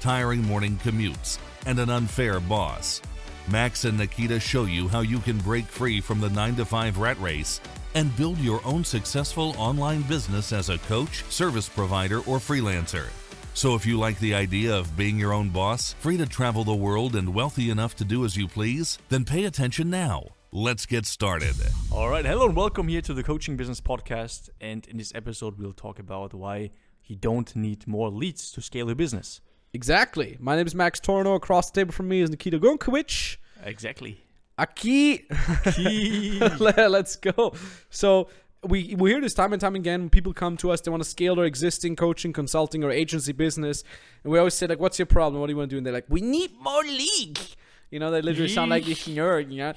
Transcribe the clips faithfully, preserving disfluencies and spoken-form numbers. tiring morning commutes, and an unfair boss? Max and Nikita show you how you can break free from the nine to five rat race and build your own successful online business as a coach, service provider, or freelancer. So if you like the idea of being your own boss, free to travel the world, and wealthy enough to do as you please, then pay attention now. Let's get started. All right, hello and welcome here to the Coaching Business Podcast. And in this episode, we'll talk about why you don't need more leads to scale your business. Exactly. My name is Max Tornow. Across the table from me is Nikita Gunkovich. Exactly. Aki. Aki. Let's go. So we, we hear this time and time again. People come to us. They want to scale their existing coaching, consulting, or agency business. And we always say, like, what's your problem? What do you want to do? And they're like, we need more leads. You know, they literally sound like this nerd, you know.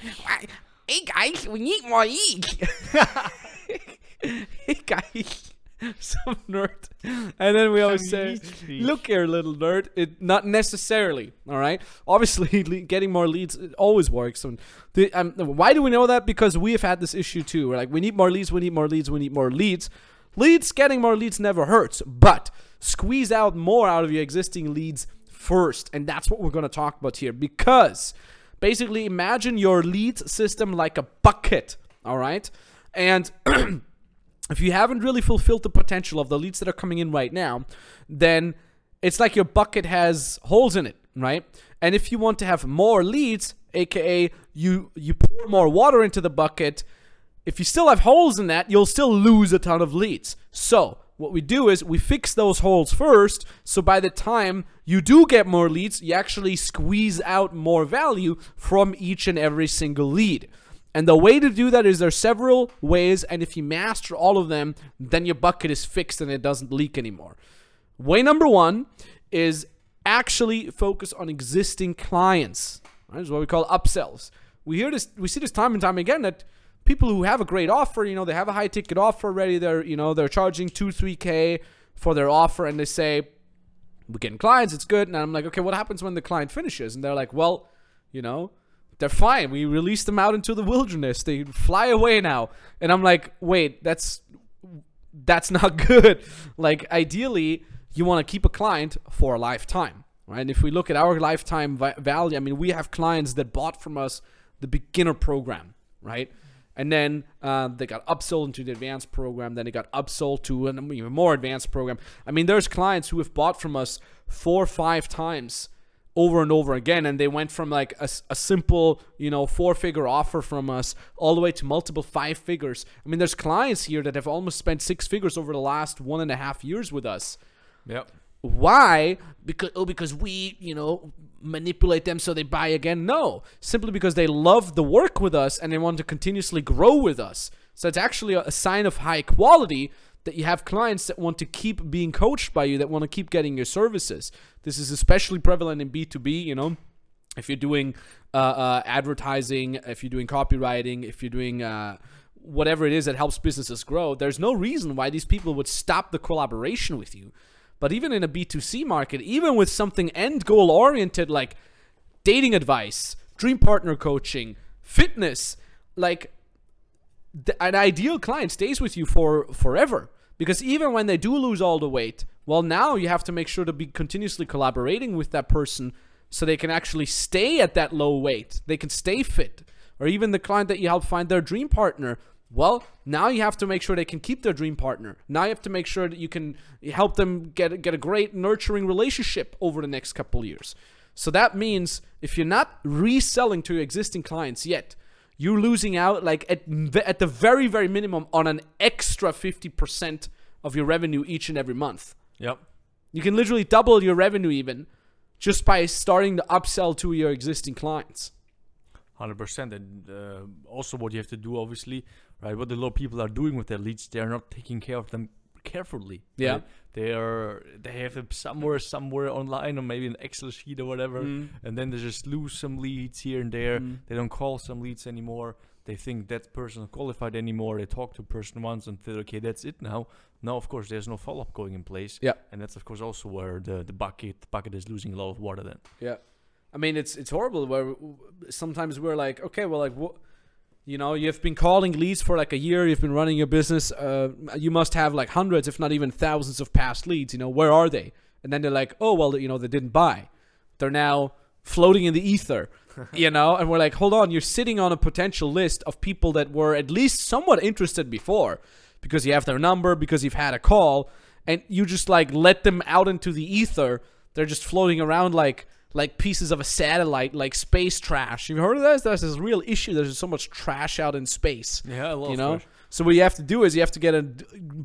Hey, guys, we need more leads. Hey, guys. Some nerd. And then we always say, look here, little nerd. It, not necessarily, all right? Obviously, getting more leads always works. And the, um, why do we know that? Because we have had this issue, too. We're like, we need more leads, we need more leads, we need more leads. Leads, getting more leads never hurts. But squeeze out more out of your existing leads first, and that's what we're going to talk about here, because basically imagine your lead system like a bucket, all right? And if you haven't really fulfilled the potential of the leads that are coming in right now, then it's like your bucket has holes in it, right? And if you want to have more leads, aka you you pour more water into the bucket, if you still have holes in that, you'll still lose a ton of leads. So what we do is we fix those holes first, so by the time you do get more leads, you actually squeeze out more value from each and every single lead. And the way to do that is there are several ways, and if you master all of them, then your bucket is fixed and it doesn't leak anymore. Way number one is actually focus on existing clients. Right? This is what we call upsells. We hear this, we see this time and time again that people who have a great offer, you know, they have a high ticket offer already. They're, you know, they're charging two, three K for their offer, and they say, we're getting clients, it's good. And I'm like, okay, what happens when the client finishes? And they're like, well, you know, they're fine. We released them out into the wilderness. They fly away now. And I'm like, wait, that's that's not good. Like, ideally, you want to keep a client for a lifetime, right? And if we look at our lifetime value, I mean, we have clients that bought from us the beginner program, right? And then uh, they got upsold into the advanced program. Then they got upsold to an even more advanced program. I mean, there's clients who have bought from us four or five times over and over again. And they went from like a, a simple, you know, four-figure offer from us all the way to multiple five figures. I mean, there's clients here that have almost spent six figures over the last one and a half years with us. Yep. Why? Because oh, because we, you know, manipulate them so they buy again? No, simply because they love the work with us and they want to continuously grow with us. So it's actually a sign of high quality that you have clients that want to keep being coached by you, that want to keep getting your services. This is especially prevalent in B two B, you know. If you're doing uh, uh, advertising, if you're doing copywriting, if you're doing uh, whatever it is that helps businesses grow, there's no reason why these people would stop the collaboration with you. But even in a B two C market, even with something end goal oriented like dating advice, dream partner coaching, fitness, like th- an ideal client stays with you for forever. Because even when they do lose all the weight, well, now you have to make sure to be continuously collaborating with that person so they can actually stay at that low weight. They can stay fit. Or even the client that you help find their dream partner. Well, now you have to make sure they can keep their dream partner. Now you have to make sure that you can help them get, get a great nurturing relationship over the next couple of years. So that means if you're not reselling to your existing clients yet, you're losing out like at, at the very, very minimum on an extra fifty percent of your revenue each and every month. Yep. You can literally double your revenue even just by starting to upsell to your existing clients. one hundred percent. And uh, also what you have to do, obviously, right, what a lot of people are doing with their leads, they're not taking care of them carefully. Yeah, right? they are they have it somewhere somewhere online, or maybe an Excel sheet or whatever, mm. and then they just lose some leads here and there. Mm. They don't call some leads anymore. They think that person is qualified anymore. They talk to a person once and think, okay, that's it now. Now, of course, there's no follow-up going in place. Yeah, and that's of course also where the the bucket the bucket is losing a lot of water. Then yeah, I mean it's it's horrible. Where sometimes we're like, okay, well, like what. You know, you've been calling leads for like a year. You've been running your business. Uh, you must have like hundreds, if not even thousands of past leads. You know, where are they? And then they're like, oh, well, you know, they didn't buy. They're now floating in the ether, you know? And we're like, hold on, you're sitting on a potential list of people that were at least somewhat interested before because you have their number, because you've had a call, and you just like let them out into the ether. They're just floating around like... like pieces of a satellite, like space trash. You've heard of that? That's this real issue. There's so much trash out in space. Yeah, I love you know? Trash. So what you have to do is you have to get a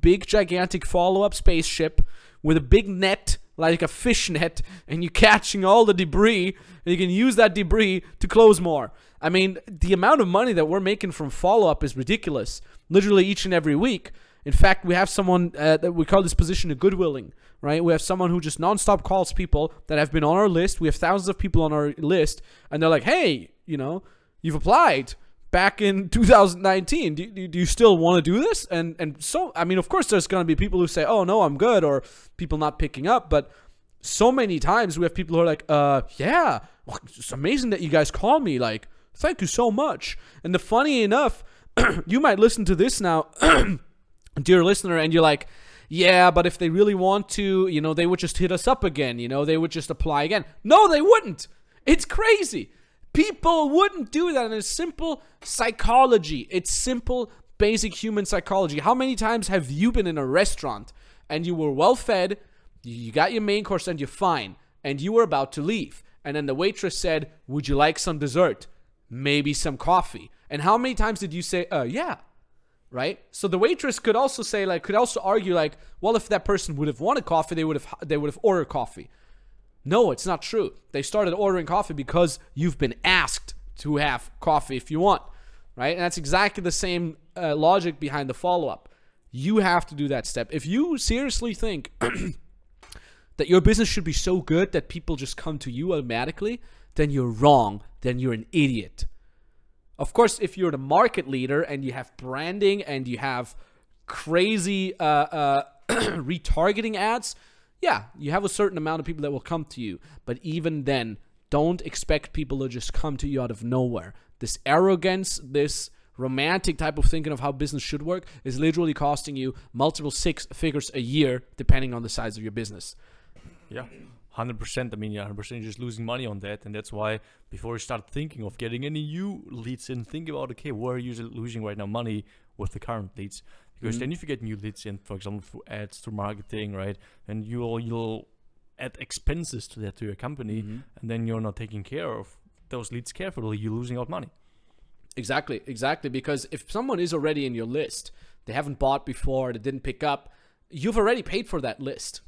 big, gigantic follow-up spaceship with a big net, like a fish net, and you're catching all the debris, and you can use that debris to close more. I mean, the amount of money that we're making from follow-up is ridiculous, literally each and every week. In fact, we have someone uh, that we call this position a goodwilling, right? We have someone who just nonstop calls people that have been on our list. We have thousands of people on our list, and they're like, "Hey, you know, you've applied back in two thousand nineteen. Do, do, do you still want to do this?" And and so, I mean, of course, there's going to be people who say, "Oh no, I'm good," or people not picking up. But so many times we have people who are like, "Uh, yeah, it's amazing that you guys call me. Like, thank you so much." And the funny enough, you might listen to this now. Dear listener, and you're like, yeah, but if they really want to, you know, they would just hit us up again, you know, they would just apply again. No, they wouldn't. It's crazy. People wouldn't do that. And it's simple psychology. It's simple, basic human psychology. How many times have you been in a restaurant and you were well fed, you got your main course and you're fine, and you were about to leave. And then the waitress said, would you like some dessert? Maybe some coffee. And how many times did you say, uh, yeah. Right? So the waitress could also say, like, could also argue, like, well, if that person would have wanted coffee, they would have they would have ordered coffee. No, it's not true. They started ordering coffee because you've been asked to have coffee if you want, right? And that's exactly the same uh, logic behind the follow-up. You have to do that step. If you seriously think that your business should be so good that people just come to you automatically, then you're wrong. Then you're an idiot. Of course, if you're the market leader and you have branding and you have crazy uh, uh, retargeting ads, yeah, you have a certain amount of people that will come to you. But even then, don't expect people to just come to you out of nowhere. This arrogance, this romantic type of thinking of how business should work is literally costing you multiple six figures a year, depending on the size of your business. Yeah. one hundred percent. I mean, yeah, one hundred percent you're just losing money on that. And that's why before you start thinking of getting any new leads in, think about, okay, where are you losing right now money with the current leads? Because mm-hmm. then if you get new leads in, for example, through ads, through marketing, right? And you'll, you'll add expenses to that, to your company. Mm-hmm. And then you're not taking care of those leads carefully. You're losing out money. Exactly. Exactly. Because if someone is already in your list, they haven't bought before, they didn't pick up, you've already paid for that list.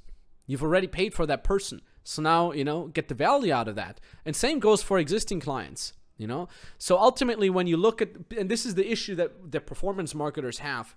You've already paid for that person. So now, you know, get the value out of that. And same goes for existing clients, you know. So ultimately, when you look at, and this is the issue that the performance marketers have,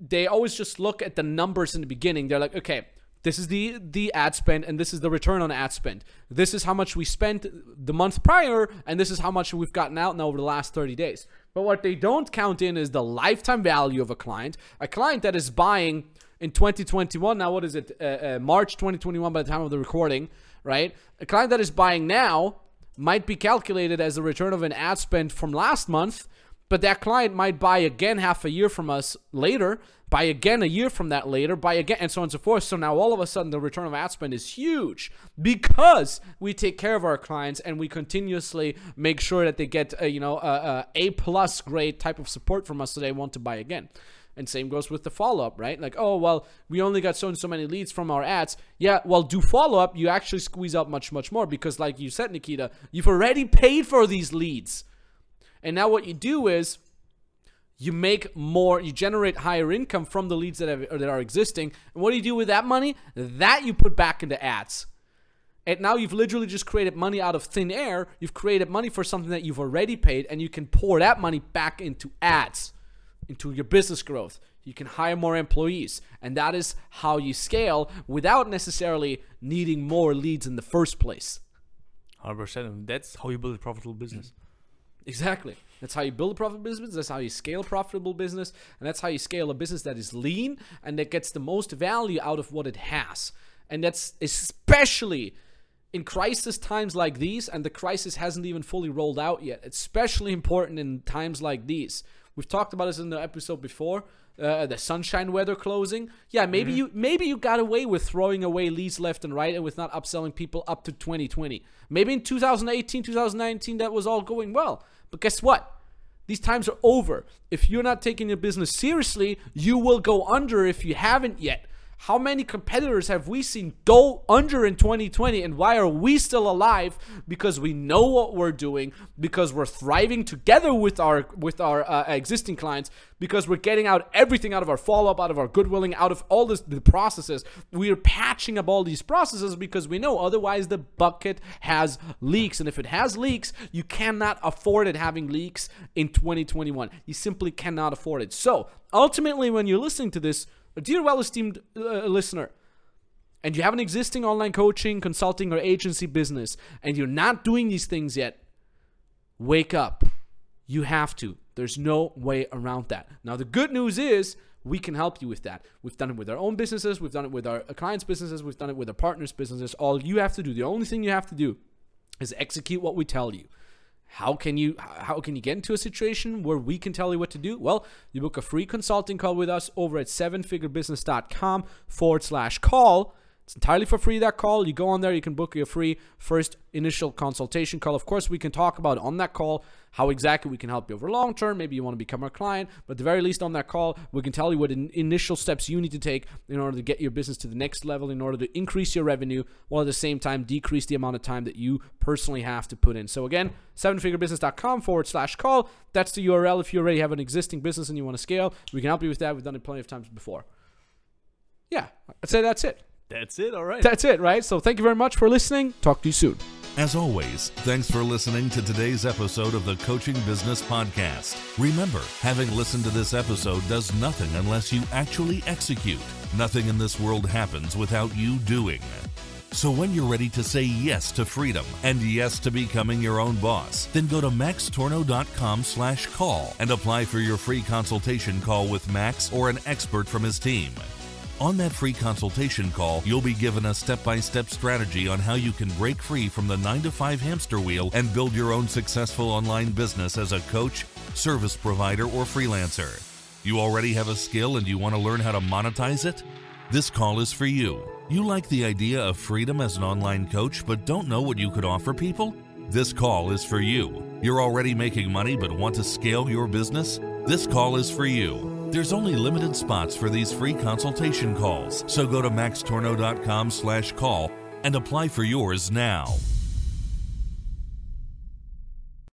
they always just look at the numbers in the beginning. They're like, okay, this is the, the ad spend and this is the return on ad spend. This is how much we spent the month prior and this is how much we've gotten out now over the last thirty days. But what they don't count in is the lifetime value of a client, a client that is buying in twenty twenty-one, now what is it, uh, uh, March twenty twenty-one by the time of the recording, right? A client that is buying now might be calculated as a return of an ad spend from last month, but that client might buy again half a year from us later, buy again a year from that later, buy again, and so on and so forth. So now all of a sudden the return of ad spend is huge because we take care of our clients and we continuously make sure that they get, uh, you know, uh, uh, A-plus grade type of support from us so they want to buy again. And same goes with the follow-up, right? Like, oh, well, we only got so and so many leads from our ads. Yeah, well, do follow-up. You actually squeeze out much, much more because like you said, Nikita, you've already paid for these leads. And now what you do is you make more, you generate higher income from the leads that have, or that are existing. And what do you do with that money? That you put back into ads. And now you've literally just created money out of thin air. You've created money for something that you've already paid and you can pour that money back into ads, into your business growth. You can hire more employees, and that is how you scale without necessarily needing more leads in the first place. one hundred percent. That's how you build a profitable business. Exactly. That's how you build a profitable business. That's how you scale a profitable business. And that's how you scale a business that is lean and that gets the most value out of what it has. And that's especially in crisis times like these, and the crisis hasn't even fully rolled out yet. It's especially important in times like these. We've talked about this in the episode before, uh, the sunshine weather closing. Yeah, maybe mm-hmm. you maybe you got away with throwing away leads left and right and with not upselling people up to twenty twenty. Maybe in two thousand eighteen, two thousand nineteen, that was all going well. But guess what? These times are over. If you're not taking your business seriously, you will go under if you haven't yet. How many competitors have we seen go under in twenty twenty, and why are we still alive? Because we know what we're doing, because we're thriving together with our with our uh, existing clients, because we're getting out everything out of our follow-up, out of our goodwilling, out of all this, the processes. We're patching up all these processes because we know otherwise the bucket has leaks, and if it has leaks, you cannot afford it having leaks in twenty twenty-one. You simply cannot afford it. So ultimately, when you're listening to this, dear well-esteemed uh, listener, and you have an existing online coaching, consulting, or agency business, and you're not doing these things yet, wake up. You have to. There's no way around that. Now, the good news is we can help you with that. We've done it with our own businesses. We've done it with our clients' businesses. We've done it with our partners' businesses. All you have to do, the only thing you have to do is execute what we tell you. How can you how can you get into a situation where we can tell you what to do? Well, you book a free consulting call with us over at seven figure business dot com forward slash call. It's entirely for free, that call. You go on there, you can book your free first initial consultation call. Of course, we can talk about on that call how exactly we can help you over long term. Maybe you want to become our client, but at the very least on that call, we can tell you what in- initial steps you need to take in order to get your business to the next level, in order to increase your revenue, while at the same time decrease the amount of time that you personally have to put in. So again, seven figure business dot com forward slash call. That's the U R L. If you already have an existing business and you want to scale, we can help you with that. We've done it plenty of times before. Yeah, I'd say that's it. That's it, all right. That's it, right? So thank you very much for listening. Talk to you soon. As always, thanks for listening to today's episode of the Coaching Business Podcast. Remember, having listened to this episode does nothing unless you actually execute. Nothing in this world happens without you doing. So when you're ready to say yes to freedom and yes to becoming your own boss, then go to maxtornow.com slash call and apply for your free consultation call with Max or an expert from his team. On that free consultation call, you'll be given a step-by-step strategy on how you can break free from the nine to five hamster wheel and build your own successful online business as a coach, service provider, or freelancer. You already have a skill and you want to learn how to monetize it? This call is for you. You like the idea of freedom as an online coach but don't know what you could offer people? This call is for you. You're already making money but want to scale your business? This call is for you. There's only limited spots for these free consultation calls, so go to maxtornow.com slash call and apply for yours now.